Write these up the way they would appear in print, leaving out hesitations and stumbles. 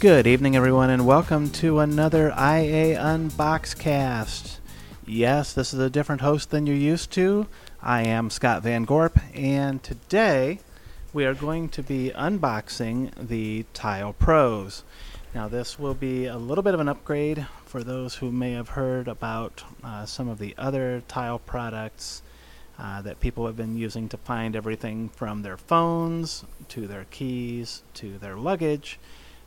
Good evening, everyone, and welcome to another iAUnboxCast. Yes, this is a different host than you're used to. I am Scott Van Gorp, and today we are going to be unboxing the Tile Pros. Now, this will be a little bit of an upgrade for those who may have heard about some of the other Tile products that people have been using to find everything from their phones to their keys to their luggage.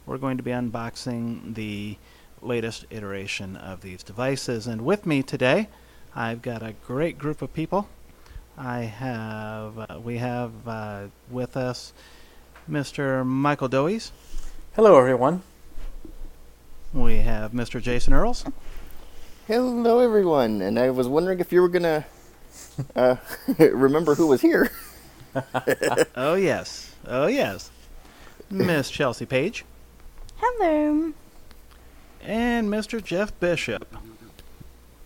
We're going to be unboxing the latest iteration of these devices. And with me today, I've got a great group of people. We have with us Mr. Michael Doyes. Hello, everyone. We have Mr. Jason Earls. Hello, everyone. And I was wondering if you were going to remember who was here. Oh, yes. Oh, yes. Miss Chelsea Page. Hello. And Mr. Jeff Bishop.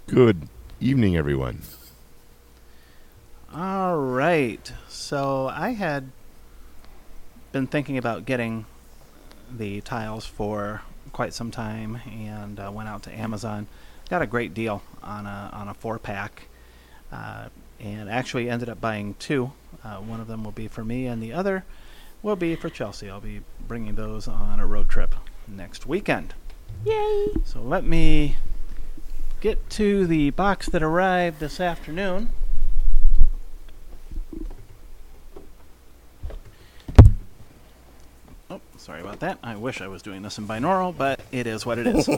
Good evening, everyone. All right. So I had been thinking about getting the tiles for quite some time, and went out to Amazon. Got a great deal on a 4-pack, and actually ended up buying two. One of them will be for me, and the other will be for Chelsea. I'll be bringing those on a road trip next weekend. Yay! So let me get to the box that arrived this afternoon. Oh, sorry about that. I wish I was doing this in binaural, but it is what it is.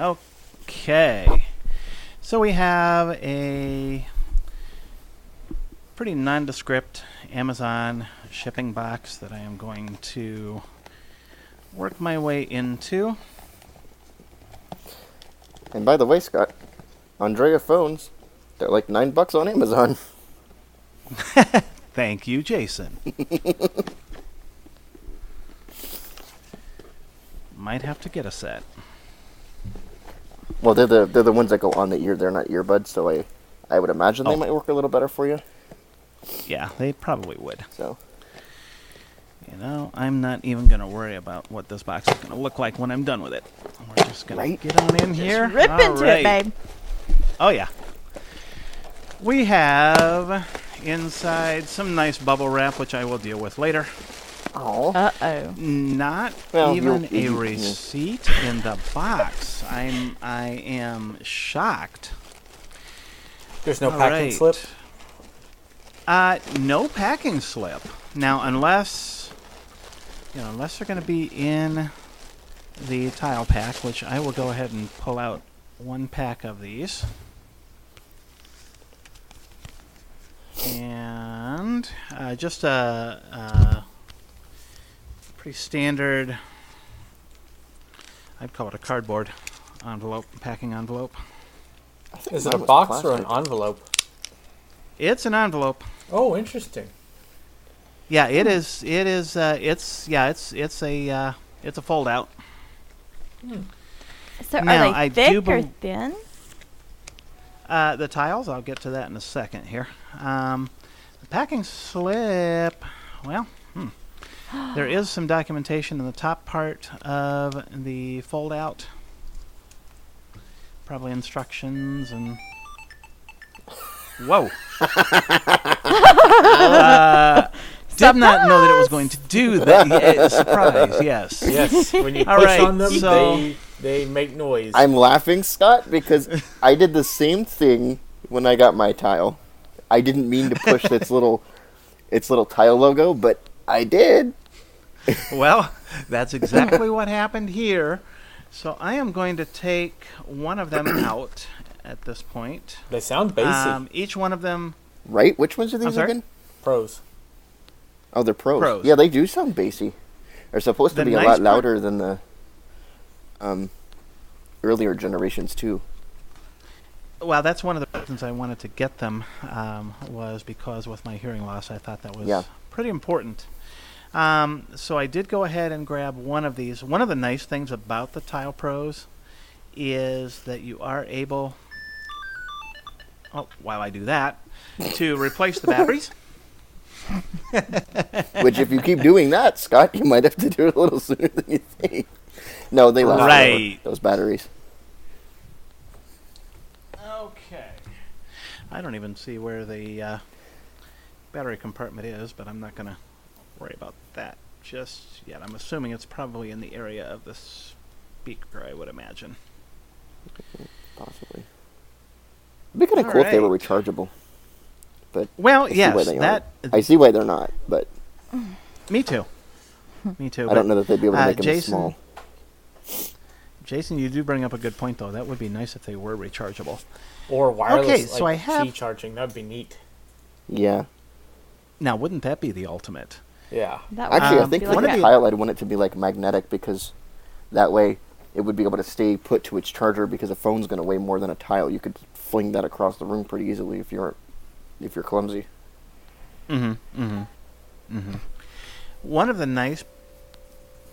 Okay. So we have a pretty nondescript Amazon shipping box that I am going to work my way into. And by the way, Scott, Andrea phones, they're like $9 on Amazon. Thank you, Jason. Might have to get a set. Well, they're the ones that go on the ear. They're not earbuds, so I would imagine they might work a little better for you. Yeah, they probably would. So, you know, I'm not even going to worry about what this box is going to look like when I'm done with it. We're just going to get on in here. Rip into it, babe. Oh, yeah. We have inside some nice bubble wrap, which I will deal with later. Oh. Uh-oh. Not even a receipt in the box. I am shocked. There's no packing slip? No packing slip. Now, unless they're going to be in the tile pack, which I will go ahead and pull out one pack of these. And just a pretty standard, I'd call it a cardboard envelope, packing envelope. Is it a box or an envelope? It's an envelope. Oh, interesting. Yeah, it is. It is. It's a fold out. Hmm. So now, are they thick or thin? The tiles. I'll get to that in a second here. The packing slip. Well, there is some documentation in the top part of the fold out. Probably instructions and. Whoa. Did not know that it was going to do that. Yeah, surprise, yes. Yes, when you push on them, so they make noise. I'm laughing, Scott, because I did the same thing when I got my tile. I didn't mean to push its little tile logo, but I did. Well, that's exactly what happened here. So I am going to take one of them out at this point. They sound basic. Each one of them. Right? Which ones are these again? Pros. Oh, they're pros. Yeah, they do sound bassy. They're supposed to be a lot louder than the earlier generations, too. Well, that's one of the reasons I wanted to get them, was because with my hearing loss, I thought that was pretty important. So I did go ahead and grab one of these. One of the nice things about the Tile Pros is that you are able, while I do that, to replace the batteries. Which, if you keep doing that, Scott, you might have to do it a little sooner than you think. No, they last right. Those batteries. Okay. I don't even see where the battery compartment is, but I'm not going to worry about that just yet. I'm assuming it's probably in the area of the speaker, I would imagine. Possibly. It'd be kind of cool if they were rechargeable. But well, yes, that... I see why they're not, but... Me too. I don't know that they'd be able to make them small. Jason, you do bring up a good point, though. That would be nice if they were rechargeable. Or wireless, so I have... key charging. That would be neat. Yeah. Now, wouldn't that be the ultimate? Yeah. Actually, I think like Tile, I'd want it to be, like, magnetic, because that way it would be able to stay put to its charger, because a phone's going to weigh more than a Tile. You could fling that across the room pretty easily if you're clumsy. Mm-hmm. Mm-hmm. Mm-hmm. One of the nice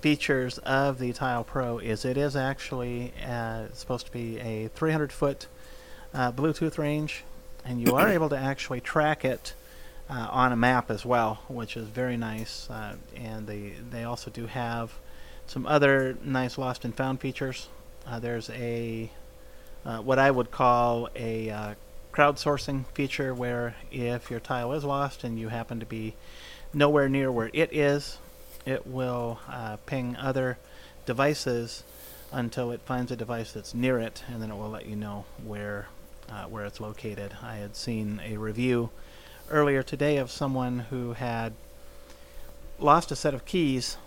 features of the Tile Pro is it is actually supposed to be a 300-foot Bluetooth range, and you are able to actually track it on a map as well, which is very nice. And they also do have some other nice lost and found features. There's a what I would call a crowdsourcing feature, where if your tile is lost and you happen to be nowhere near where it is, it will ping other devices until it finds a device that's near it, and then it will let you know where it's located. I had seen a review earlier today of someone who had lost a set of keys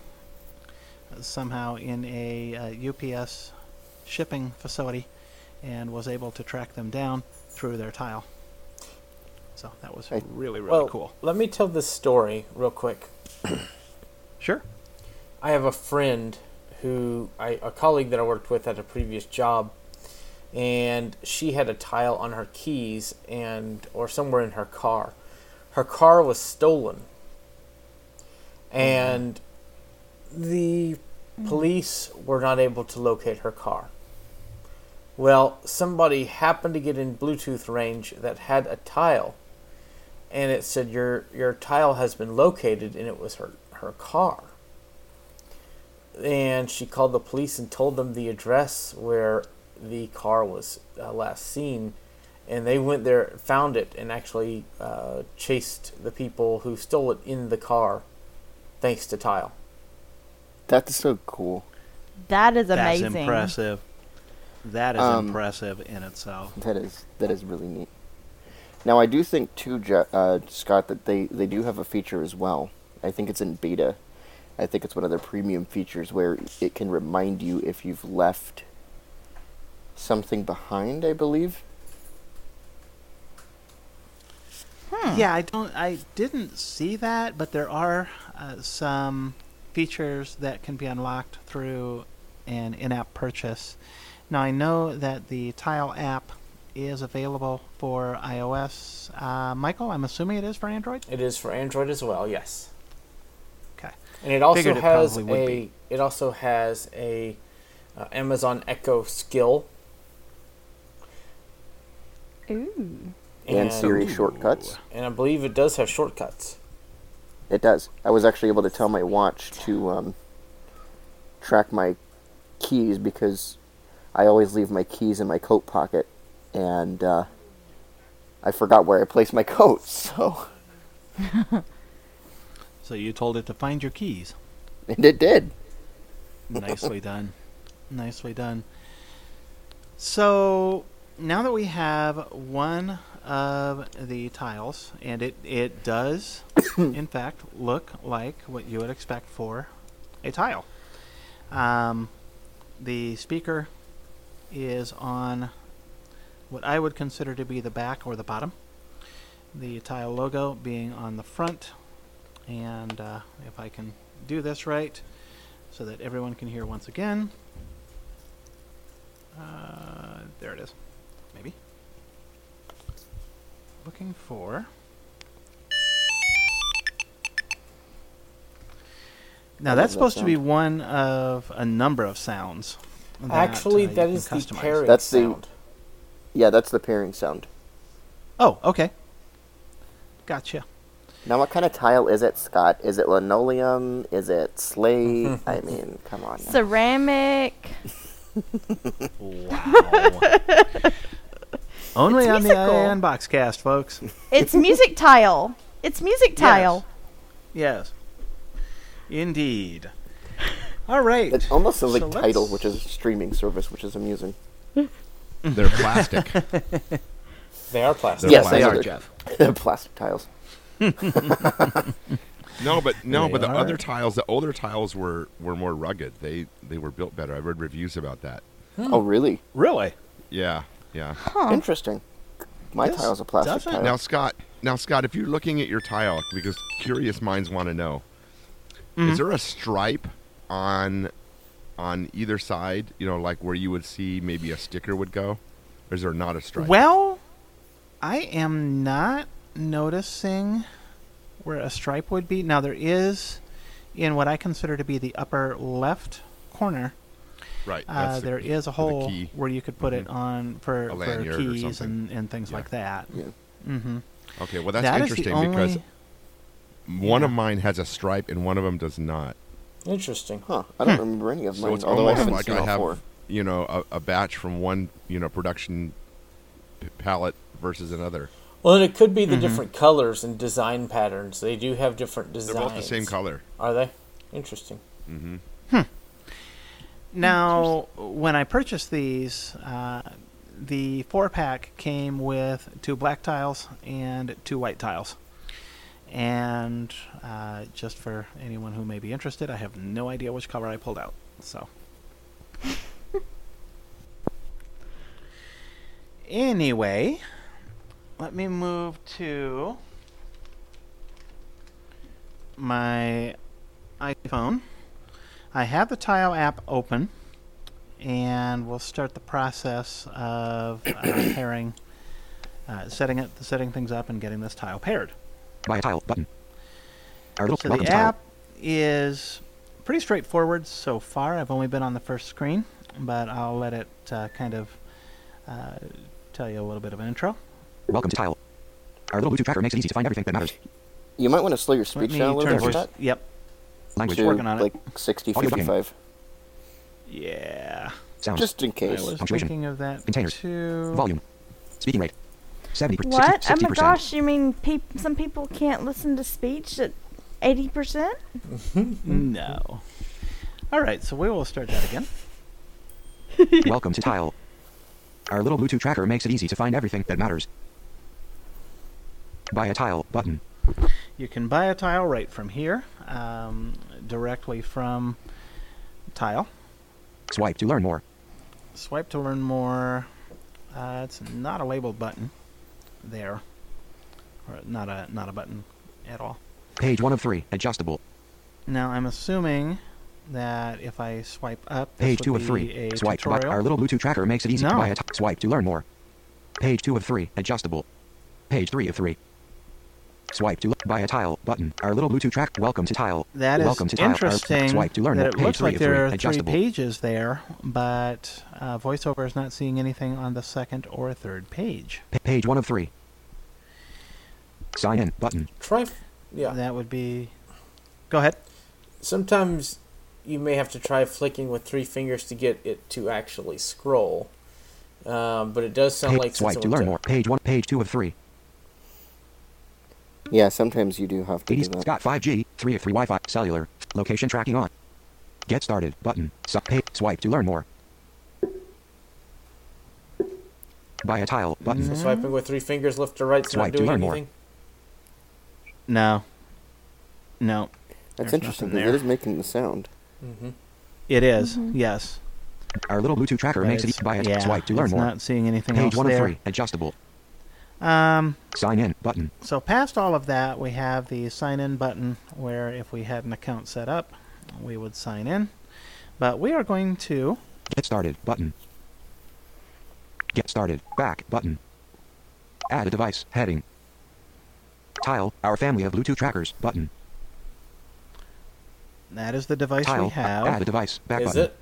somehow in a UPS shipping facility and was able to track them down through their tile. So that was really cool. Let me tell this story real quick. Sure. I have a friend a colleague that I worked with at a previous job, and she had a tile on her keys or somewhere in her car. Her car was stolen, and the police were not able to locate her car. Well, somebody happened to get in Bluetooth range that had a tile, and it said your tile has been located, and it was her car. And she called the police and told them the address where the car was last seen, and they went there, found it, and actually chased the people who stole it in the car, thanks to Tile. That's so cool. That is amazing. That's impressive. That is impressive in itself. That is really neat. Now, I do think, too, Scott, that they do have a feature as well. I think it's in beta. I think it's one of their premium features where it can remind you if you've left something behind, I believe. Yeah, I didn't see that, but there are some features that can be unlocked through an in-app purchase. Now, I know that the Tile app is available for iOS. Michael, I'm assuming it is for Android? It is for Android as well, yes. Okay. And it also has a Amazon Echo skill. Ooh. And Siri shortcuts. And I believe it does have shortcuts. It does. I was actually able to tell my watch to track my keys, because I always leave my keys in my coat pocket, and I forgot where I placed my coat, so... So you told it to find your keys. And it did. Nicely done. So, now that we have one of the tiles, and it does, in fact, look like what you would expect for a tile. The speaker is on what I would consider to be the back or the bottom, the Tile logo being on the front, and if I can do this right so that everyone can hear once again, there it is, maybe, looking for, now that's supposed to be one of a number of sounds. Actually, that is the pairing sound. Yeah, that's the pairing sound. Oh, okay. Gotcha. Now, what kind of tile is it, Scott? Is it linoleum? Is it slate? I mean, come on. Now. Ceramic. Wow. Only on the iAUnboxCast, folks. It's music tile. It's music tile. Yes. Indeed. All right. It almost sounds like Tidal, which is a streaming service, which is amusing. They're plastic. They are plastic. Yes, they are, Jeff. They're plastic tiles. No, but the other tiles, the older tiles were more rugged. They were built better. I've read reviews about that. Oh, really? Really? Yeah, yeah. Huh. Interesting. My tile's a plastic tile. Now, Scott, if you're looking at your tile, because curious minds want to know, is there a stripe on either side, you know, like where you would see maybe a sticker would go? Or is there not a stripe? Well, I am not noticing where a stripe would be. Now, there is, in what I consider to be the upper left corner, right. There is a hole where you could put it on for keys and things like that. Yeah. Mm-hmm. Okay, well, that's that interesting because one of mine has a stripe and one of them does not. Interesting. Huh. I don't remember any of mine. So it's almost like I have, you know, a batch from one, you know, production palette versus another. Well, it could be the different colors and design patterns. They do have different designs. They're both the same color. Are they? Interesting. Mm-hmm. Hmm. Now, when I purchased these, the 4-pack came with 2 black tiles and 2 white tiles. And just for anyone who may be interested, I have no idea which color I pulled out. So, anyway, let me move to my iPhone. I have the Tile app open, and we'll start the process of pairing, setting things up, and getting this tile paired. By a tile button. So the app is pretty straightforward so far. I've only been on the first screen, but I'll let it kind of tell you a little bit of an intro. Welcome to Tile. Our little Bluetooth tracker makes it easy to find everything that matters. You might want to slow your speech down a little bit. Yep. Language working on it. Like 60, 55. Yeah. Sounds. Just in case. I was thinking of that. Containers. Too. Volume. Speaking rate. 70%. What? 60%. Oh my gosh! You mean some people can't listen to speech at 80%? No. All right. So we will start that again. Welcome to Tile. Our little Bluetooth tracker makes it easy to find everything that matters. Buy a tile button. You can buy a tile right from here, directly from Tile. Swipe to learn more. Swipe to learn more. It's not a labeled button there, or not a button at all. Page 1 of 3, adjustable. Now I'm assuming that if I swipe up, page 2 of 3, swipe to our little Bluetooth tracker makes it easy to buy a swipe to learn more. Page 2 of 3, adjustable. Page 3 of 3. Swipe to buy a tile button. Our little Bluetooth track. Welcome to Tile. That is interesting. Swipe to learn. That it looks like there are 3 pages there, but VoiceOver is not seeing anything on the second or third page. Page 1 of 3. Sign in button. Yeah. That would be. Go ahead. Sometimes you may have to try flicking with 3 fingers to get it to actually scroll, but it does sound like swipe to learn more. Page 1, page 2 of 3. Yeah, sometimes you do have to do that. Scott 5G, 3 of 3 Wi-Fi, cellular, location tracking on. Get started, button, swipe to learn more. Buy a tile, button. So swiping with 3 fingers left to right, swipe not doing to learn anything? More. No. That's interesting, because it is making the sound. Mm-hmm. It is, yes. Our little Bluetooth tracker makes it easy to buy a swipe to learn more. Not seeing anything else there. Page 1 of 3, adjustable. Sign in button. So past all of that, we have the sign in button where if we had an account set up, we would sign in. But we are going to get started button. Get started back button. Add a device heading. Tile, our family of Bluetooth trackers button. That is the device Tile, we have. Add a device back is button. Is it?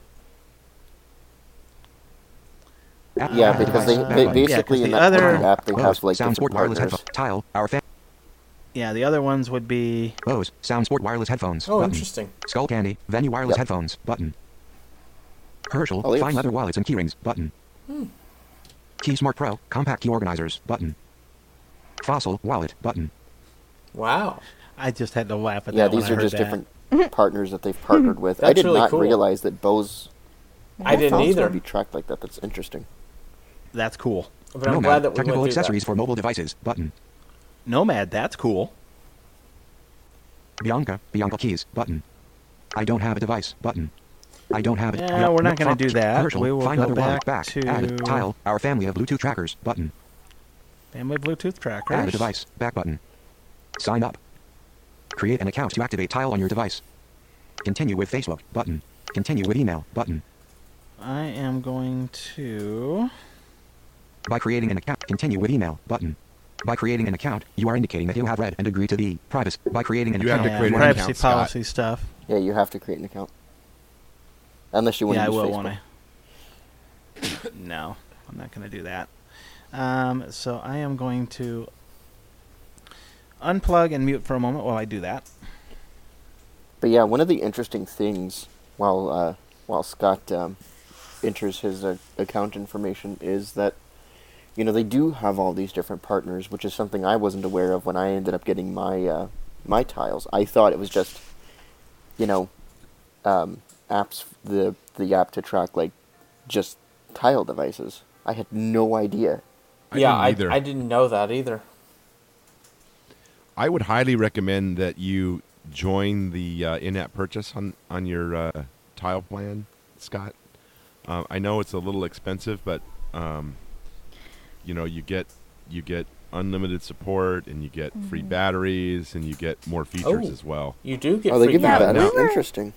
Yeah, because they basically in that app they have like different partners. Tile, our the other ones would be Bose SoundSport wireless headphones. Oh, interesting. Skull Candy venue wireless headphones button. Herschel, fine leather wallets and keyrings, button. Keysmart Pro, compact key organizers, button. Fossil, wallet, button. Wow. I just had to laugh at that. Yeah, these are just different partners that they've partnered with. That's I did not realize that Bose... I didn't either. Going to be tracked like that. That's interesting. That's cool. But I'm glad that we technical accessories for mobile devices, button. Nomad, that's cool. Bianca keys, button. I don't have a device, button. I don't have it. Yeah, we're not going to do that. Herschel, we will go back to... Add Tile, our family of Bluetooth trackers, button. Family Bluetooth trackers. Add a device, back button. Sign up. Create an account to activate Tile on your device. Continue with Facebook, button. Continue with email, button. I am going to... By creating an account, continue with email, button. By creating an account, you are indicating that you have read and agree to the privacy. By creating an account, you have to create an account. Privacy policy stuff. Yeah, you have to create an account. Unless you want to use Facebook. Yeah, I will, won't I? No, I'm not going to do that. So I am going to unplug and mute for a moment while I do that. But yeah, one of the interesting things while Scott enters his account information is that, you know, they do have all these different partners, which is something I wasn't aware of when I ended up getting my my tiles. I thought it was just, you know, apps, the app to track like just Tile devices. I had no idea. I didn't know that either. I would highly recommend that you join the in-app purchase on your Tile plan, Scott. I know it's a little expensive, but you know, you get unlimited support, and you get free batteries, and you get more features as well. You do get free batteries. That's interesting.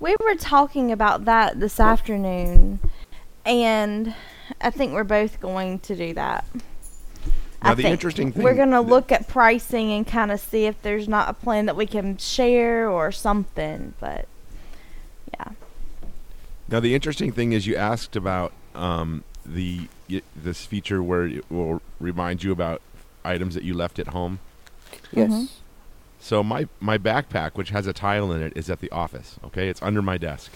We were talking about that this afternoon, and I think we're both going to do that. Now, the interesting thing, we're going to look at pricing and kind of see if there's not a plan that we can share or something, but yeah. Now, the interesting thing is you asked about this feature where it will remind you about items that you left at home. Yes. Mm-hmm. So my backpack, which has a Tile in it, is at the office. Okay, it's under my desk.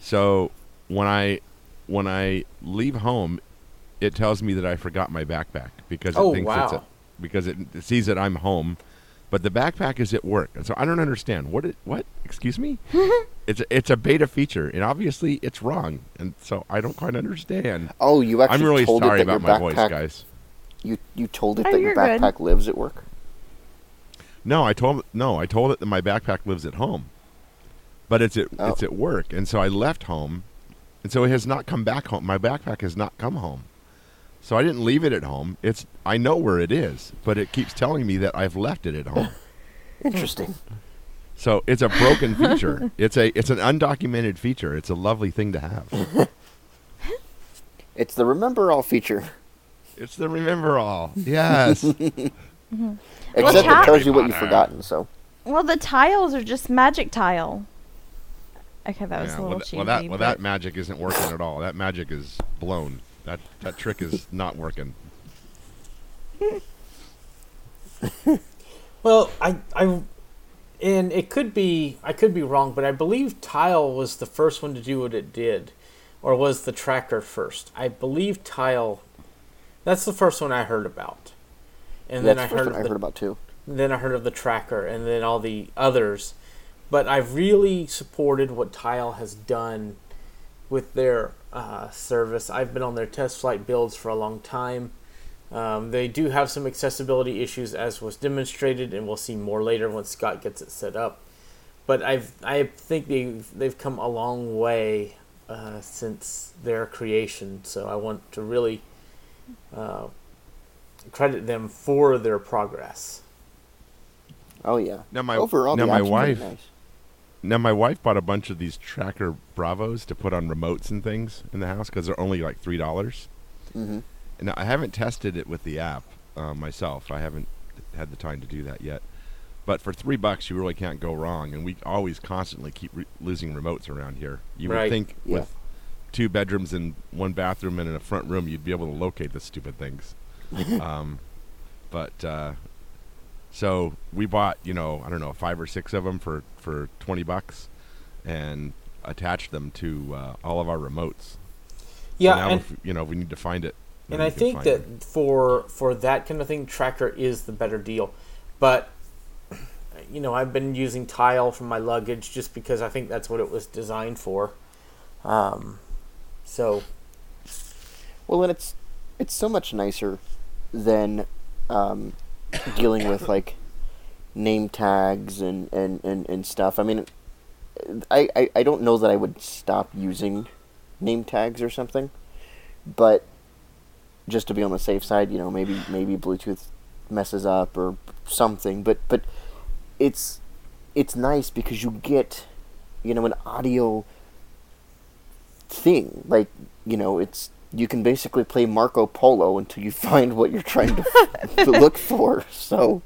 So when I leave home, it tells me that I forgot my backpack because it thinks because it sees that I'm home, but the backpack is at work. And so I don't understand what? Excuse me? It's a beta feature, and obviously it's wrong, and so I don't quite understand. Oh, you actually I'm really told sorry it that about your my backpack, voice, guys. You told it that your backpack lives at work. No, I told it that my backpack lives at home, but it's at work, and so I left home, and so it has not come back home. My backpack has not come home, so I didn't leave it at home. I know where it is, but it keeps telling me that I've left it at home. Interesting. So it's a broken feature. It's an undocumented feature. It's a lovely thing to have. It's the remember all feature. It's the remember all. Yes. Mm-hmm. Except it tells you what you've forgotten, so. Well, the tiles are just magic tile. Okay, that was a little cheesy. That magic isn't working at all. That magic is blown. That trick is not working. Well, I could be wrong, but I believe Tile was the first one to do what it did, or was the tracker first. I believe Tile. That's the first one I heard about. And then I heard of the tracker, and then all the others. But I've really supported what Tile has done with their service. I've been on their test flight builds for a long time. They do have some accessibility issues, as was demonstrated, and we'll see more later once Scott gets it set up. But I think they've come a long way since their creation. So I want to really credit them for their progress. Oh yeah. Now my wife bought a bunch of these Tracker Bravos to put on remotes and things in the house because they're only like $3. Mm-hmm. And I haven't tested it with the app myself. I haven't had the time to do that yet. But for $3, you really can't go wrong. And we always constantly keep losing remotes around here. You would think with 2 bedrooms and 1 bathroom and in a front room, you'd be able to locate the stupid things. So we bought, you know, I don't know, 5 or 6 of them for $20, and attach them to all of our remotes. Yeah, so now and if we need to find it. And I think that it. for that kind of thing, Tracker is the better deal. But I've been using Tile for my luggage just because I think that's what it was designed for. And it's so much nicer than dealing with like name tags and stuff. I mean, I don't know that I would stop using name tags or something, but just to be on the safe side, maybe Bluetooth messes up or something. But it's nice because you get an audio thing. Like it's you can basically play Marco Polo until you find what you're trying to look for. So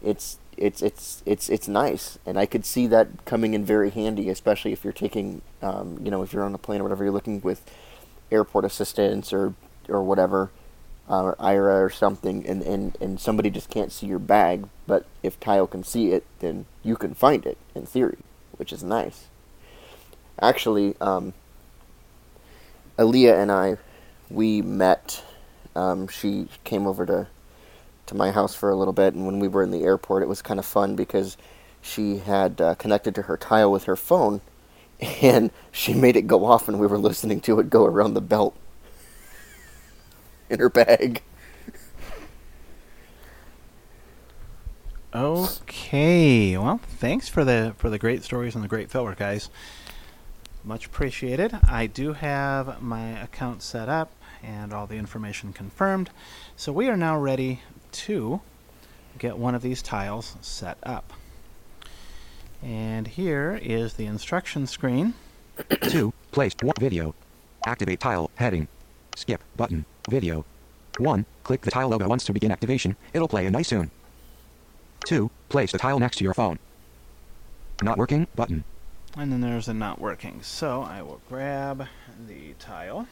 it's nice, and I could see that coming in very handy, especially if you're taking if you're on a plane or whatever, you're looking with airport assistance or whatever, or Aira or something, and somebody just can't see your bag. But if Tile can see it, then you can find it in theory, which is nice. Actually, Aaliyah and I, we met. She came over to my house for a little bit, and when we were in the airport, it was kind of fun because she had connected to her Tile with her phone, and she made it go off, and we were listening to it go around the belt in her bag. Okay, well, thanks for the great stories and the great filler, guys. Much appreciated. I do have my account set up and all the information confirmed, so we are now ready to get one of these tiles set up. And here is the instruction screen. To place one video. Activate Tile heading. Skip button. Video. 1. Click the Tile logo once to begin activation. It'll play and nice soon. 2. Place the Tile next to your phone. Not working button. And then there's a not working. So I will grab the Tile.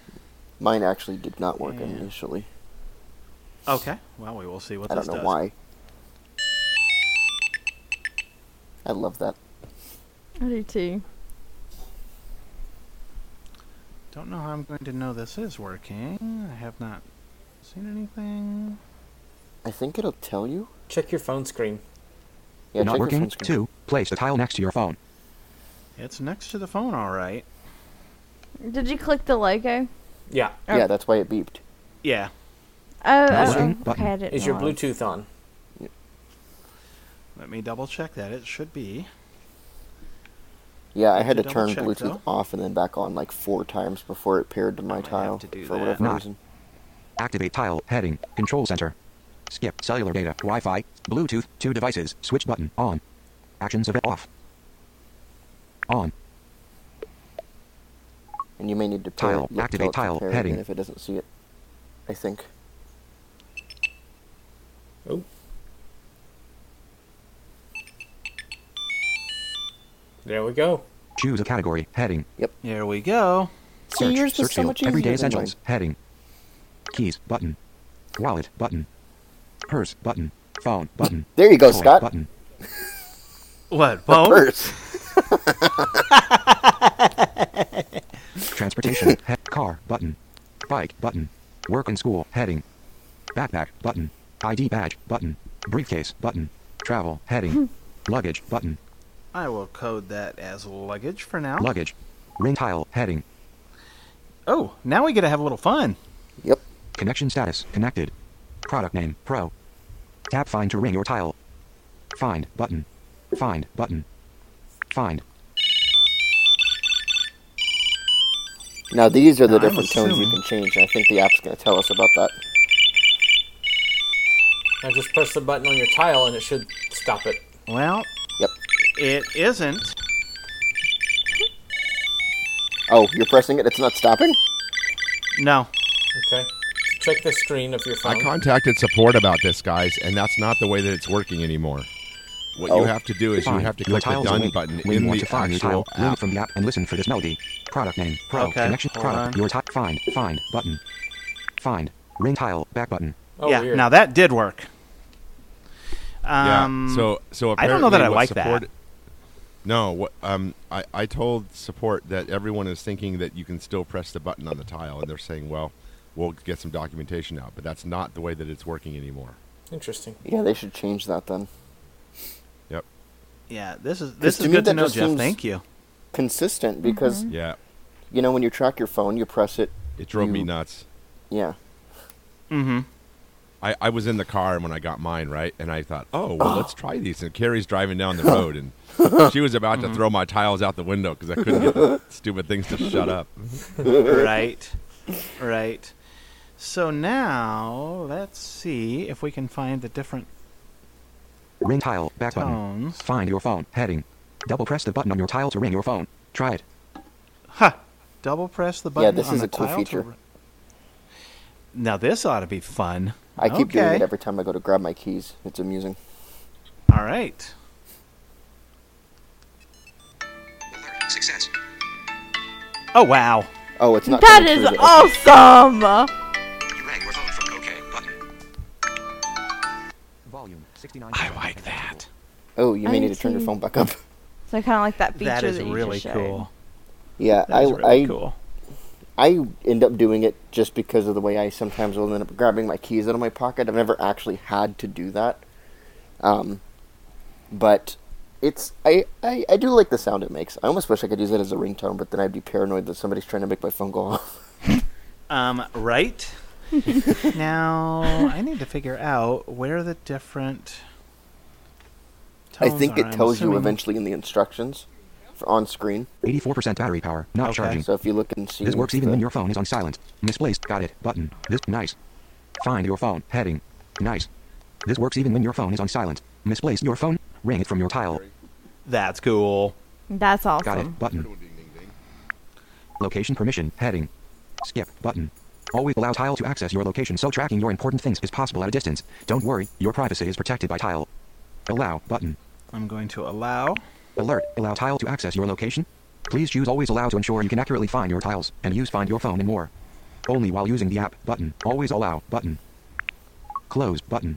Mine actually did not work initially. Okay. Well, we will see what this does. I don't know why. I love that. I do too. Don't know how I'm going to know this is working. I have not seen anything. I think it'll tell you. Check your phone screen. Yeah, not working. 2. Place the Tile next to your phone. It's next to the phone, all right. Did you click the logo? Yeah. Oh. Yeah, that's why it beeped. Yeah. Okay, I didn't. Is your Bluetooth on? Let me double check that. It should be. Yeah, I had to turn Bluetooth off and then back on like 4 times before it paired to my Tile for whatever reason. Activate Tile heading. Control center. Skip cellular data. Wi-Fi. Bluetooth. 2 devices. Switch button. On. Actions of it off. On. And you may need to Tile activate Tile heading if it doesn't see it. I think. Oh. There we go. Choose a category. Heading. Yep. There we go. Search. Search field. Everyday essentials. Heading. Keys. Button. Wallet. Button. Purse. Button. Phone. Button. There you go, Scott. Button. What? Phone? Purse. Transportation. Car. Button. Bike. Button. Work and school. Heading. Backpack. Button. ID badge. Button. Briefcase. Button. Travel. Heading. Luggage. Button. I will code that as luggage for now. Luggage. Ring Tile heading. Oh, now we get to have a little fun. Yep. Connection status. Connected. Product name. Pro. Tap find to ring your Tile. Find button. Find button. Find. Now these are the different tones you can change. I think the app's going to tell us about that. Now just press the button on your Tile and it should stop it. Well. Yep. It isn't. Oh, you're pressing it? It's not stopping? No. Okay. Check the screen of your phone. I contacted support about this, guys, and that's not the way that it's working anymore. What you have to do is you have to click the done button in the actual app. From the app and listen for this melody. Product name. Pro. Okay. Connection. Product. Your Tile. Find. Find. Button. Find. Ring Tile. Back button. Oh, yeah. Weird. Now that did work. Yeah. So I don't know that I like that. No, I told support that everyone is thinking that you can still press the button on the Tile, and they're saying, well, we'll get some documentation out, but that's not the way that it's working anymore. Interesting. Yeah, they should change that then. Yep. Yeah, this is good to know, Jeff. Thank you. Consistent, because yeah, you know, when you track your phone, you press it. It drove me nuts. Yeah. Mm-hmm. I was in the car when I got mine, right? And I thought, oh, well, let's try these. And Carrie's driving down the road, and she was about to throw my Tiles out the window because I couldn't get the stupid things to shut up. Right. So now let's see if we can find the different ring Tile back tones. Button. Find your phone heading. Double press the button on your Tile to ring your phone. Try it. Ha! Huh. Double press the button on the Tile. Yeah, this is a cool feature. Now this ought to be fun. I keep doing it every time I go to grab my keys. It's amusing. All right. Success. Oh, wow. Oh, it's not. That is awesome. You rang your phone from OK button. Volume 69. I like that. Oh, you may need to turn your phone back up. So I kind of like that feature that you really just showed. Cool. Yeah, that is really cool. I end up doing it just because of the way I sometimes will end up grabbing my keys out of my pocket. I've never actually had to do that. But it's I do like the sound it makes. I almost wish I could use it as a ringtone, but then I'd be paranoid that somebody's trying to make my phone go off. Right? Now, I need to figure out where the different tones are. I think it tells you eventually in the instructions. On screen. 84% battery power. Not charging. So if you look and see. This works even when your phone is on silent. Misplaced. Got it. Button. This. Nice. Find your phone. Heading. Nice. This works even when your phone is on silent. Misplaced your phone. Ring it from your Tile. That's cool. That's awesome. Got it. Button. Location permission. Heading. Skip. Button. Always allow Tile to access your location, so tracking your important things is possible at a distance. Don't worry. Your privacy is protected by Tile. Allow. Button. I'm going to allow. Alert. Allow Tile to access your location. Please choose always allow to ensure you can accurately find your Tiles and use find your phone and more. Only while using the app. Button. Always allow. Button. Close. Button.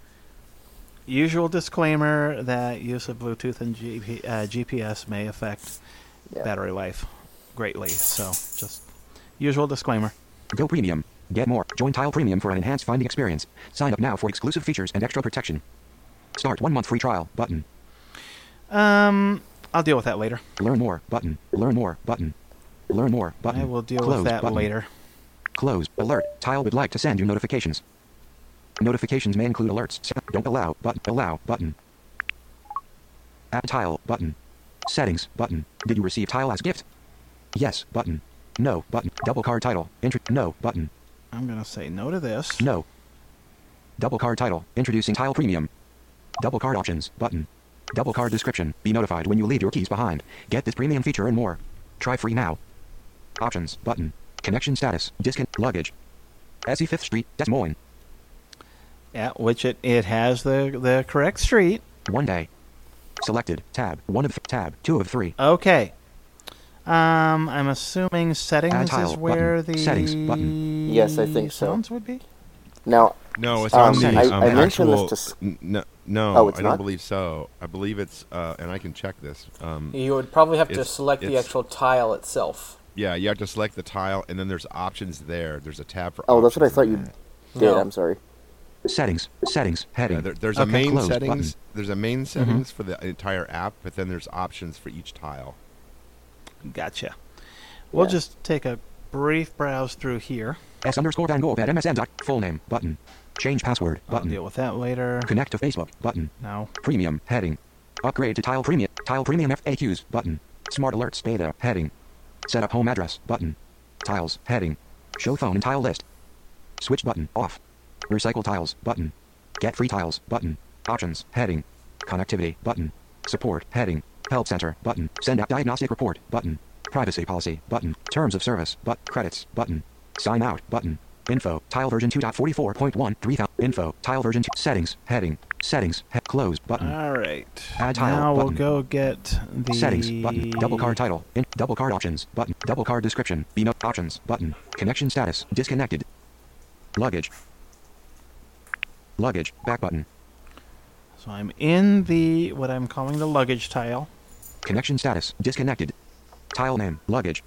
Usual disclaimer that use of Bluetooth and GPS may affect battery life greatly. So just usual disclaimer. Go Premium. Get more. Join Tile Premium for an enhanced finding experience. Sign up now for exclusive features and extra protection. Start 1 month free trial. Button. I'll deal with that later. Learn more. Button. Learn more. Button. Learn more. Button. I will deal with that button. Later. Close. Alert. Tile would like to send you notifications. Notifications may include alerts. Don't allow. Button. Allow. Button. Add Tile. Button. Settings. Button. Did you receive Tile as gift? Yes. Button. No. Button. Double card title. No. Button. I'm going to say no to this. No. Double card title. Introducing Tile Premium. Double card options. Button. Double card description. Be notified when you leave your keys behind. Get this premium feature and more. Try free now. Options. Button. Connection status. Disconnect. Luggage. SE 5th Street, Des Moines. Yeah, which it has the correct street. 1 day. Selected. Tab. Tab. 2 of 3. Okay. I'm assuming settings is where the settings button. Yes, I think so. Sounds would be. Now. No, it's on the I mentioned this to No, I don't believe so. I believe it's, and I can check this. You would probably have to select the actual Tile itself. Yeah, you have to select the Tile, and then there's options there. There's a tab for options. Oh, that's what I thought you did. No. I'm sorry. Settings, heading. There's a main settings. Button. There's a main settings for the entire app, but then there's options for each Tile. Gotcha. We'll just take a brief browse through here. S_Van Gorp at MSN. Full name button. Change password button. I'll deal with that later. Connect to Facebook button. No. Premium heading. Upgrade to Tile Premium. Tile Premium FAQs button. Smart Alerts beta heading. Set up home address button. Tiles heading. Show phone and Tile list. Switch button off. Recycle Tiles button. Get free Tiles button. Options heading. Connectivity button. Support heading. Help center button. Send app diagnostic report button. Privacy policy button. Terms of service credits button. Sign out button. Info Tile version 2.44.13. Info Tile version 2. Settings heading. Settings close button. All right. Add Tile now button. We'll go get the settings button. Double card title. Double card options button. Double card description. Be no options button. Connection status disconnected. Luggage. Luggage back button. So I'm in the what I'm calling the luggage Tile. Connection status. Disconnected. Tile name. Luggage.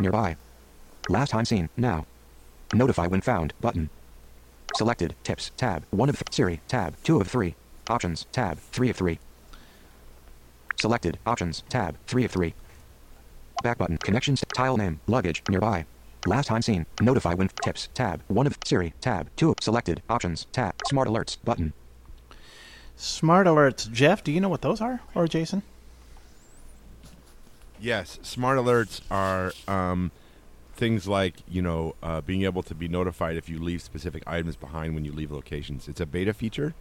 Nearby. Last time seen. Now. Notify when found. Button. Selected. Tips. Tab. 1 of 3. Siri. Tab. 2 of 3. Options. Tab. 3 of 3. Selected. Options. Tab. 3 of 3. Back button. Connections. Tile name. Luggage. Nearby. Last time seen. Notify when. Tips. Tab. 1 of. Siri. Tab. 2 of. Selected. Options. Tab. Smart alerts. Button. Smart alerts. Jeff, do you know what those are? Or Jason? Yes. Smart alerts are things like, being able to be notified if you leave specific items behind when you leave locations. It's a beta feature.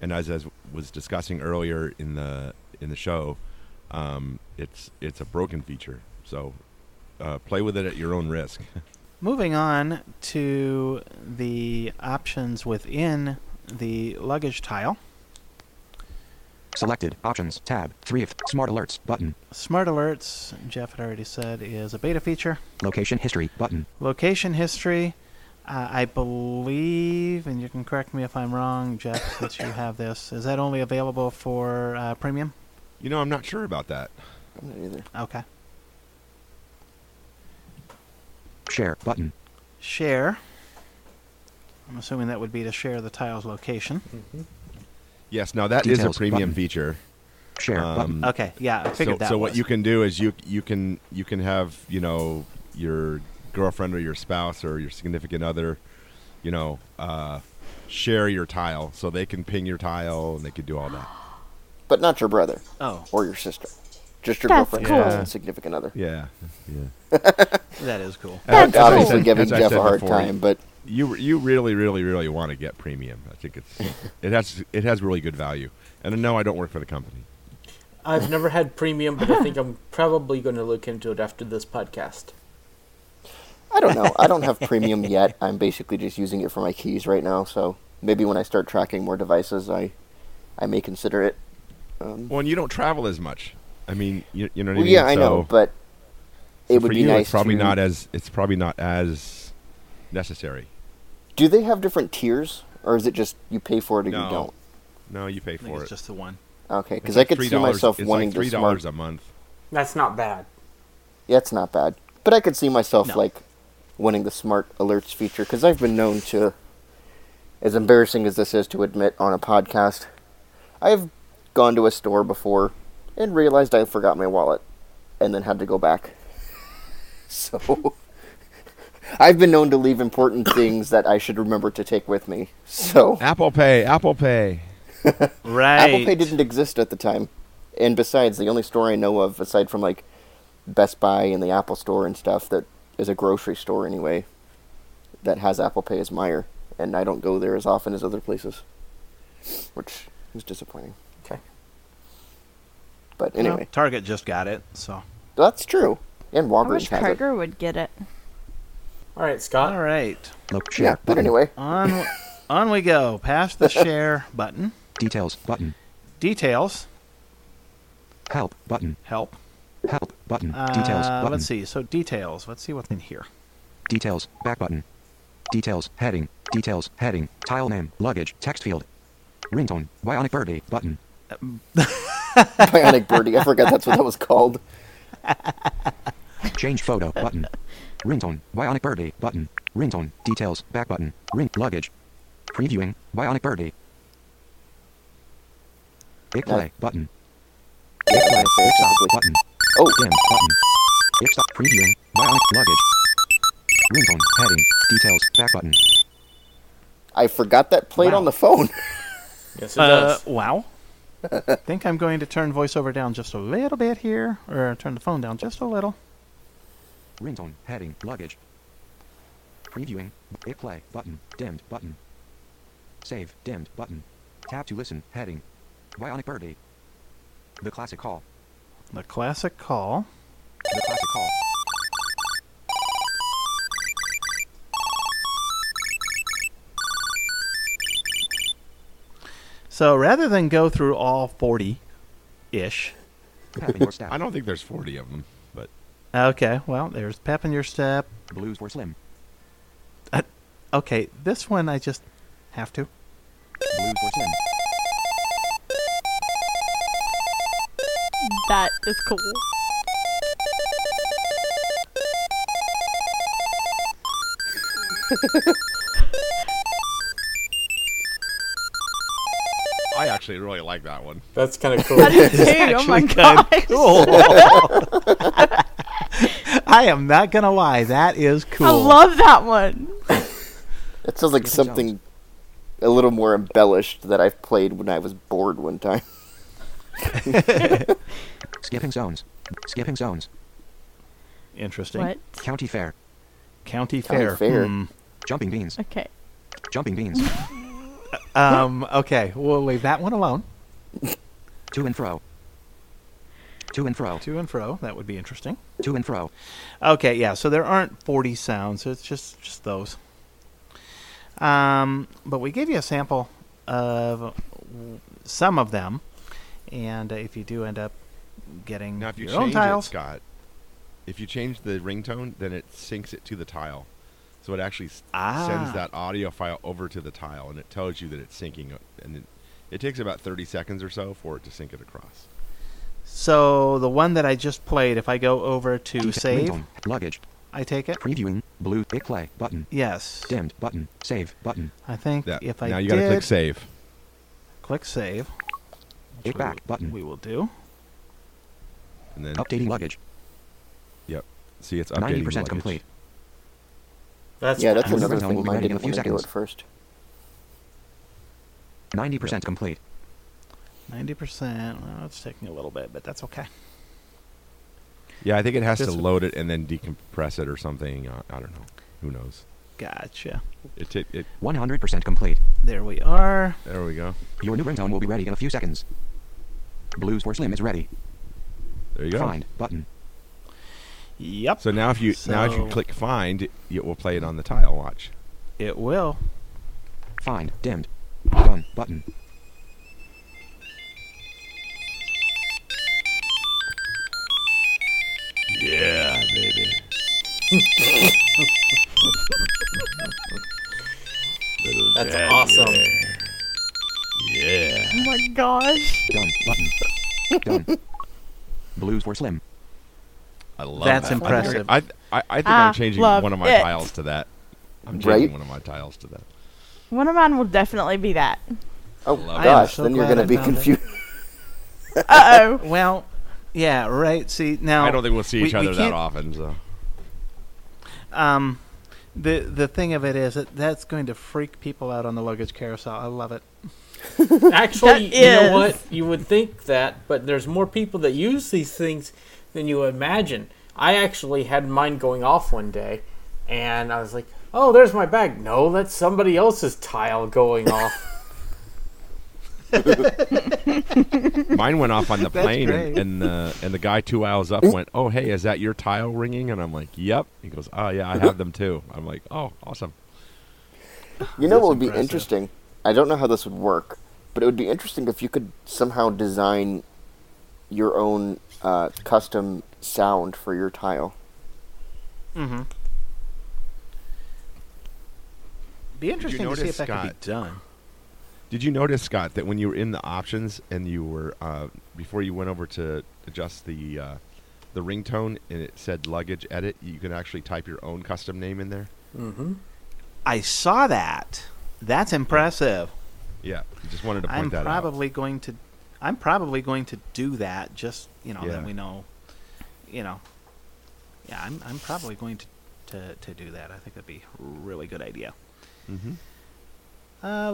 And as I was discussing earlier in the show, it's a broken feature. So play with it at your own risk. Moving on to the options within the luggage tile. Selected. Options. Tab. 3 of Smart Alerts. Button. Smart Alerts, Jeff had already said, is a beta feature. Location History. Button. Location History, I believe, and you can correct me if I'm wrong, Jeff, since you have this. Is that only available for Premium? I'm not sure about that. I'm not either. Okay. Share. Button. Share. I'm assuming that would be to share the tile's location. Mm-hmm. Yes, now that Details is a premium button. Feature. Share button. Okay, yeah, I figured so, that So was. What you can do is you can have, your girlfriend or your spouse or your significant other, share your tile. So they can ping your tile and they can do all that. But not your brother or your sister. Just your girlfriend and significant other. Yeah. That is cool. That's obviously cool. Giving Jeff a hard time, but... You really, really, really want to get premium. I think it has really good value. And no, I don't work for the company. I've never had premium, but I think I'm probably going to look into it after this podcast. I don't know. I don't have premium yet. I'm basically just using it for my keys right now. So maybe when I start tracking more devices, I may consider it. Well, and you don't travel as much. I mean, you know what I mean? Yeah, I know, but it would be nice. It's probably not as necessary. Do they have different tiers, or is it just you pay for it or you don't? No, you pay for it. It's just the one. Okay, because I could see myself wanting to smart. It's like $3 a month. That's not bad. Yeah, it's not bad. But I could see myself wanting the smart alerts feature, because I've been known to, as embarrassing as this is to admit on a podcast, I've gone to a store before and realized I forgot my wallet and then had to go back. So... I've been known to leave important things that I should remember to take with me. So Apple Pay. Right. Apple Pay didn't exist at the time. And besides, the only store I know of, aside from like Best Buy and the Apple Store and stuff, that is a grocery store anyway, that has Apple Pay is Meijer. And I don't go there as often as other places, which is disappointing. Okay. But anyway. Well, Target just got it, so. That's true. And Walgreens has it. I wish Kroger would get it. All right, Scott. All right. Yeah, but anyway. On we go. Past the share button. Details button. Details. Help button. Help. Help button. Details button. Let's see. So details. Let's see what's in here. Details. Back button. Details. Heading. Details. Heading. Tile name. Luggage. Text field. Ringtone. Bionic Birdie. Button. Bionic Birdie. I forgot that's what that was called. Change photo. Button. Ringtone, Bionic Birdie, button, ringtone, details, back button, ring, luggage, previewing, Bionic Birdie, play, button, play, button, dim, button, previewing, Bionic, luggage, ringtone, heading, details, back button. I forgot that played on the phone. Yes, it does. Wow. I think I'm going to turn VoiceOver down just a little bit here, or turn the phone down just a little. Ringtone, heading, luggage. Previewing, play, button, dimmed, button. Save, dimmed, button. Tap to listen, heading. Bionic Birdie. The classic call. The classic call. The classic call. So rather than go through all 40-ish. I don't think there's 40 of them. Okay, well, there's Pep in Your Step. Blues Were Slim. Okay, this one I just have to. Blues Were Slim. That is cool. I actually really like that one. That's kind of cool. That is too. Oh my god. Cool. I am not gonna lie. That is cool. I love that one. That sounds like something a little more embellished that I've played when I was bored one time. Skipping zones. Skipping zones. Interesting. What? County fair. County fair. Jumping beans. Okay. Jumping beans. Okay, we'll leave that one alone. To and fro. To and fro. To and fro. That would be interesting. To and fro. Okay, yeah. So there aren't 40 sounds. It's just those. But we gave you a sample of some of them, and if you do end up getting now, if you your own tiles, Scott. If you change the ringtone, then it syncs it to the tile. So it actually sends that audio file over to the tile, and it tells you that it's syncing. And it takes about 30 seconds or so for it to sync it across. So the one that I just played, if I go over to save, luggage, I take it. Previewing, blue, play, button. Yes. Dimmed, button, save, button. I think that, if I now you got to click save. Click save. It back, button. We will do. And then updating luggage. Yep. See, it's updating 90% luggage. 90% complete. That's another thing I didn't want to do at first. 90% complete. 90%. Well, it's taking a little bit, but that's okay. Yeah, I think it has to load it and then decompress it or something. I don't know. Who knows? Gotcha. 100% complete. There we are. There we go. Your new ringtone will be ready in a few seconds. Blues for Slim is ready. There you go. Find button. Yep. So now if you click find, it will play it on the tile. Watch. It will. Find dimmed. Done button. Yeah, baby. That's awesome. Yeah. Oh my gosh. Done button. Done. Blues for Slim. I love that's impressive. I think I'm changing one of my tiles to that. I'm changing one of my tiles to that. One of mine will definitely be that. Oh, gosh. So then you're going to be confused. Uh-oh. Well, yeah, right. See, now... I don't think we'll see each other that often, so... The thing of it is that that's going to freak people out on the luggage carousel. I love it. Actually, you know what? You would think that, but there's more people that use these things... than you imagine. I actually had mine going off one day, and I was like, "Oh, there's my bag." No, that's somebody else's tile going off. Mine went off on the plane, and the guy 2 hours up went, "Oh, hey, is that your tile ringing?" And I'm like, "Yep." He goes, "Oh, yeah, I have them too." I'm like, "Oh, awesome." You know what would be interesting? I don't know how this would work, but it would be interesting if you could somehow design your own. Custom sound for your tile. Mm-hmm. Be interesting to see if that can be done. Did you notice, Scott, that when you were in the options and you were before you went over to adjust the ringtone and it said luggage edit, you could actually type your own custom name in there? Mm-hmm. I saw that. That's impressive. Yeah, I just wanted to point that out. I'm probably going to do that. Just that we know, Yeah, I'm probably going to do that. I think that'd be a really good idea. Mm-hmm.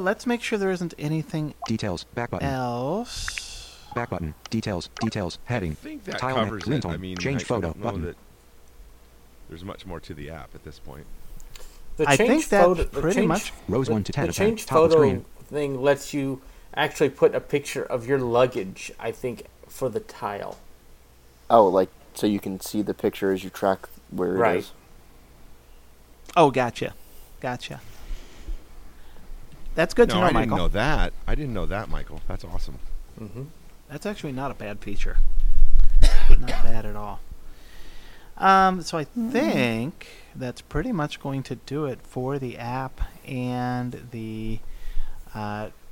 Let's make sure there isn't anything details back button else. Back button details heading. I think that tile covers it. I mean, change photo button. That there's much more to the app at this point. I think that pretty much rows 1 to 10. The change photo thing lets you. Actually put a picture of your luggage, I think, for the tile. Oh, like, so you can see the picture as you track where it is? Oh, gotcha. That's good to know, Michael. I didn't know that, Michael. That's awesome. Mm-hmm. That's actually not a bad feature. Not bad at all. So I think that's pretty much going to do it for the app and the...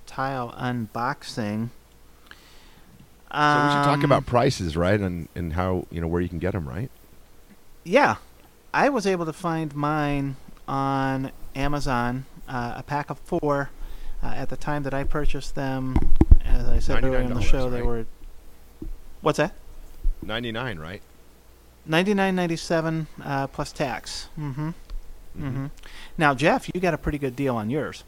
tile unboxing. So we should talk about prices, right? And how, you know, where you can get them, right? Yeah. I was able to find mine on Amazon, a pack of four. At the time that I purchased them, as I said earlier in the show, they were... What's that? $99, right? $99.97 plus tax. Mm-hmm. Mm-hmm. Mm-hmm. Now, Jeff, you got a pretty good deal on yours.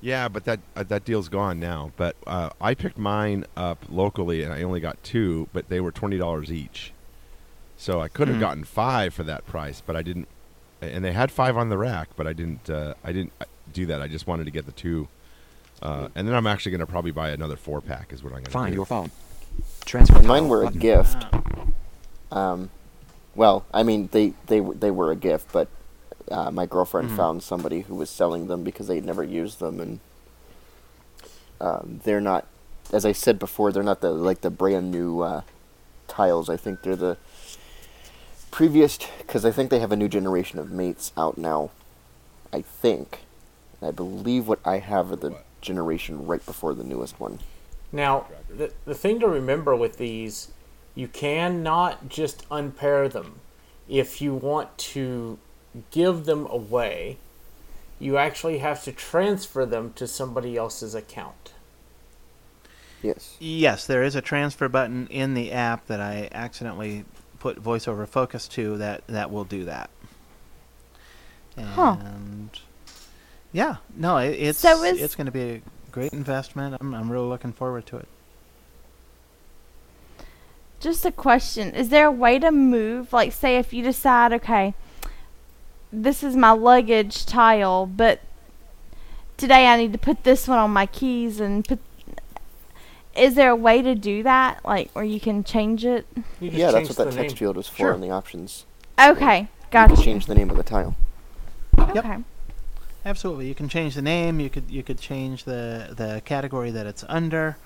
Yeah, but that deal's gone now. But I picked mine up locally, and I only got two, but they were $20 each. So I could have gotten five for that price, but I didn't. And they had five on the rack, but I didn't do that. I just wanted to get the two. And then I'm actually going to probably buy another four-pack is what I'm going to do. Find your phone. Transfer. Mine were a gift. Well, I mean, they were a gift, but my girlfriend found somebody who was selling them because they'd never used them, and they're not, as I said before, they're not the brand new tiles. I think they're the previous, because I think they have a new generation of mates out now. I think, and I believe what I have are the generation right before the newest one. Now, the thing to remember with these, you cannot just unpair them. If you want to give them away, you actually have to transfer them to somebody else's account. Yes, there is a transfer button in the app that I accidentally put VoiceOver Focus to that will do that. And yeah, no, it's going to be a great investment. I'm really looking forward to it. Just a question. Is there a way to move, like say if you decide, okay, this is my luggage tile, but today I need to put this one on my keys and put... Is there a way to do that, like where you can change it? Yeah, that's what that text field is for in the options. Okay, gotcha. You can change the name of the tile. Yep. Okay. Absolutely, you can change the name. You could change the category that it's under.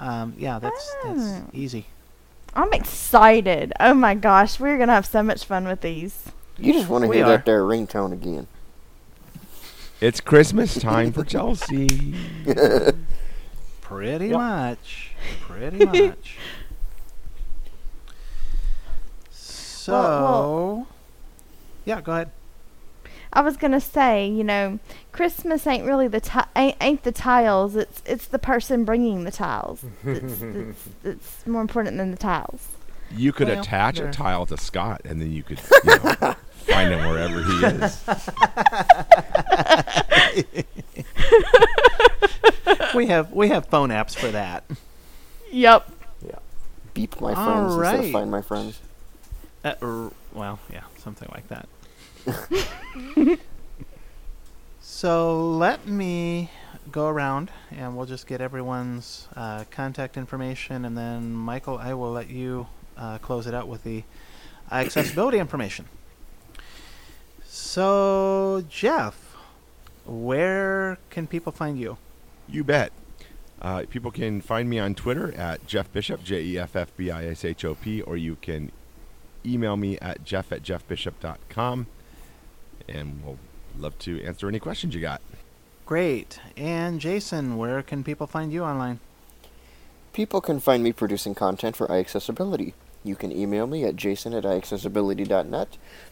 Yeah, that's easy. I'm excited. Oh my gosh, we're gonna have so much fun with these. You just want to hear that there ringtone again. It's Christmas time for Chelsea. Pretty much. So, yeah, go ahead. I was gonna say, you know, Christmas ain't really ain't the tiles. It's the person bringing the tiles. It's more important than the tiles. You could attach a tile to Scott, and then you could find him wherever he is. We have phone apps for that. Yep. Yeah. Beep my friends instead of find my friends. Something like that. So let me go around and we'll just get everyone's contact information, and then Michael, I will let you close it out with the accessibility information. So Jeff, where can people find you? You bet. People can find me on Twitter at Jeff Bishop, JeffBishop, or you can email me at jeff@jeffbishop.com. And we'll love to answer any questions you got. Great. And Jason, where can people find you online? People can find me producing content for iAccessibility. You can email me at jason@iaccessibility.net.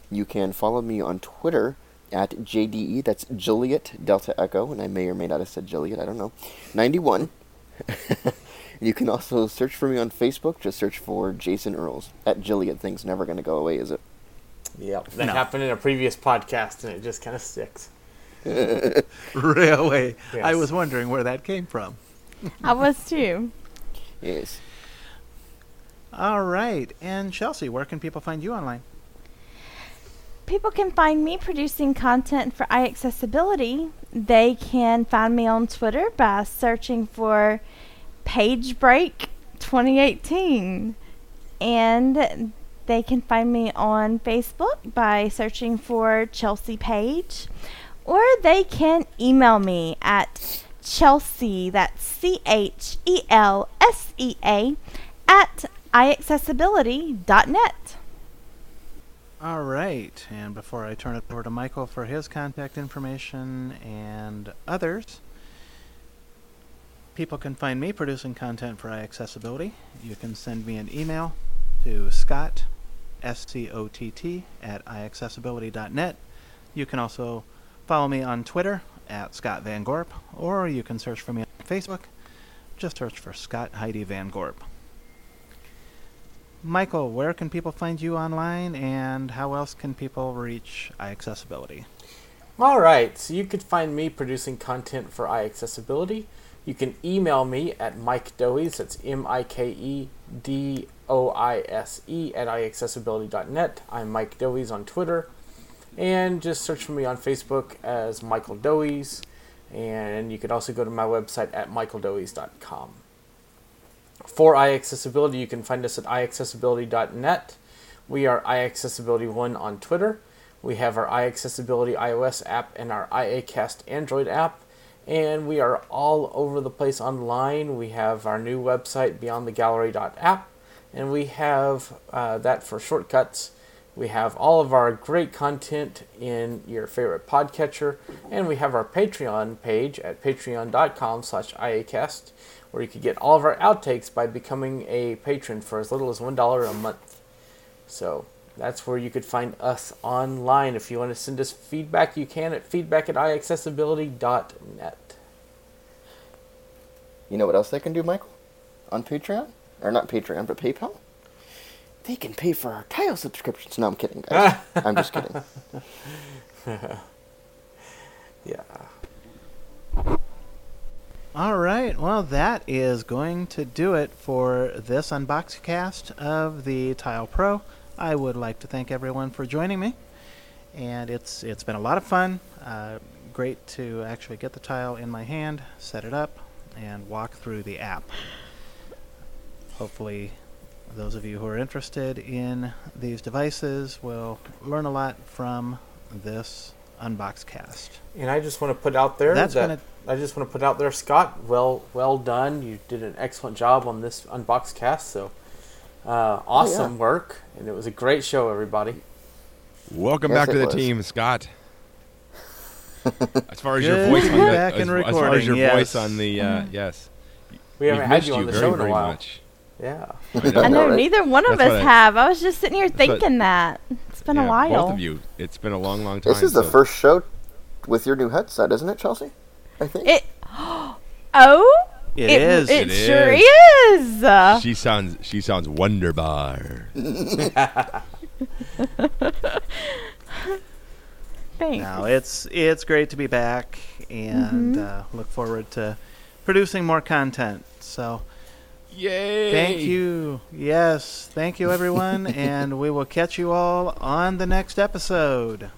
You can follow me on Twitter at JDE, that's Juliet Delta Echo, and I may or may not have said Juliet, I don't know, 91. You can also search for me on Facebook. Just search for Jason Earls. That Juliet thing's never going to go away, is it? Yep. That happened in a previous podcast, and it just kind of sticks. Really? Yes. I was wondering where that came from. I was too. Yes. All right. And Chelsea, where can people find you online? People can find me producing content for iAccessibility. They can find me on Twitter by searching for Page Break 2018, and they can find me on Facebook by searching for Chelsea Page, or they can email me at Chelsea, that's CHELSEA, at iaccessibility.net. All right, and before I turn it over to Michael for his contact information and others, people can find me producing content for iAccessibility. You can send me an email to Scott, S-C-O-T-T, at iaccessibility.net. You can also follow me on Twitter at Scott Van Gorp, or you can search for me on Facebook. Just search for Scott Heidi Van Gorp. Michael, where can people find you online, and how else can people reach iAccessibility? All right, so you could find me producing content for iAccessibility. You can email me at Mike Doyes, that's M-I-K-E-D-O-I-S-E, at iaccessibility.net. I'm Mike Doyes on Twitter. And just search for me on Facebook as Michael Doyes. And you could also go to my website at michaeldoyes.com. For iAccessibility, you can find us at iaccessibility.net. We are iAccessibility1 on Twitter. We have our iAccessibility iOS app and our iACast Android app. And we are all over the place online. We have our new website, beyondthegallery.app. And we have that for shortcuts. We have all of our great content in your favorite podcatcher. And we have our Patreon page at patreon.com/iACast, where you can get all of our outtakes by becoming a patron for as little as $1 a month. So that's where you could find us online. If you want to send us feedback, you can at feedback@iaccessibility.net. You know what else they can do, Michael? On Patreon? Or not Patreon, but PayPal? They can pay for our Tile subscriptions. No, I'm kidding, guys. I'm just kidding. Yeah. All right, well, that is going to do it for this unboxcast of the Tile Pro. I would like to thank everyone for joining me, and it's been a lot of fun. Great to actually get the Tile in my hand, set it up, and walk through the app. Hopefully, those of you who are interested in these devices will learn a lot from this unboxcast. And I just want to put out there Scott, well done. You did an excellent job on this unboxcast. So awesome work, and it was a great show, everybody. Welcome back to the team, Scott. As far as your voice on the yes, we haven't had you on the show in a while. Much. Yeah, I know, neither one of us have. I was just sitting here thinking that it's been a while. Both of you, it's been a long time. This is the first show with your new headset, isn't it, Chelsea? I think it. It is. It sure is. She sounds wunderbar. Thanks. Now it's great to be back, and look forward to producing more content. So, yay! Thank you. Yes, thank you, everyone, and we will catch you all on the next episode.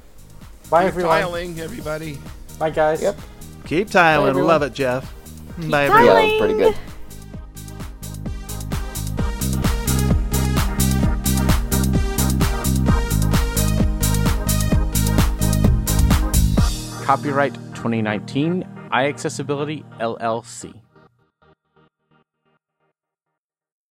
Bye, everyone. Keep tiling, everybody. Bye, guys. Yep. Keep tiling. Bye, love it, Jeff. Bye, everyone. Yeah, that was pretty good. Copyright 2019, iAccessibility LLC.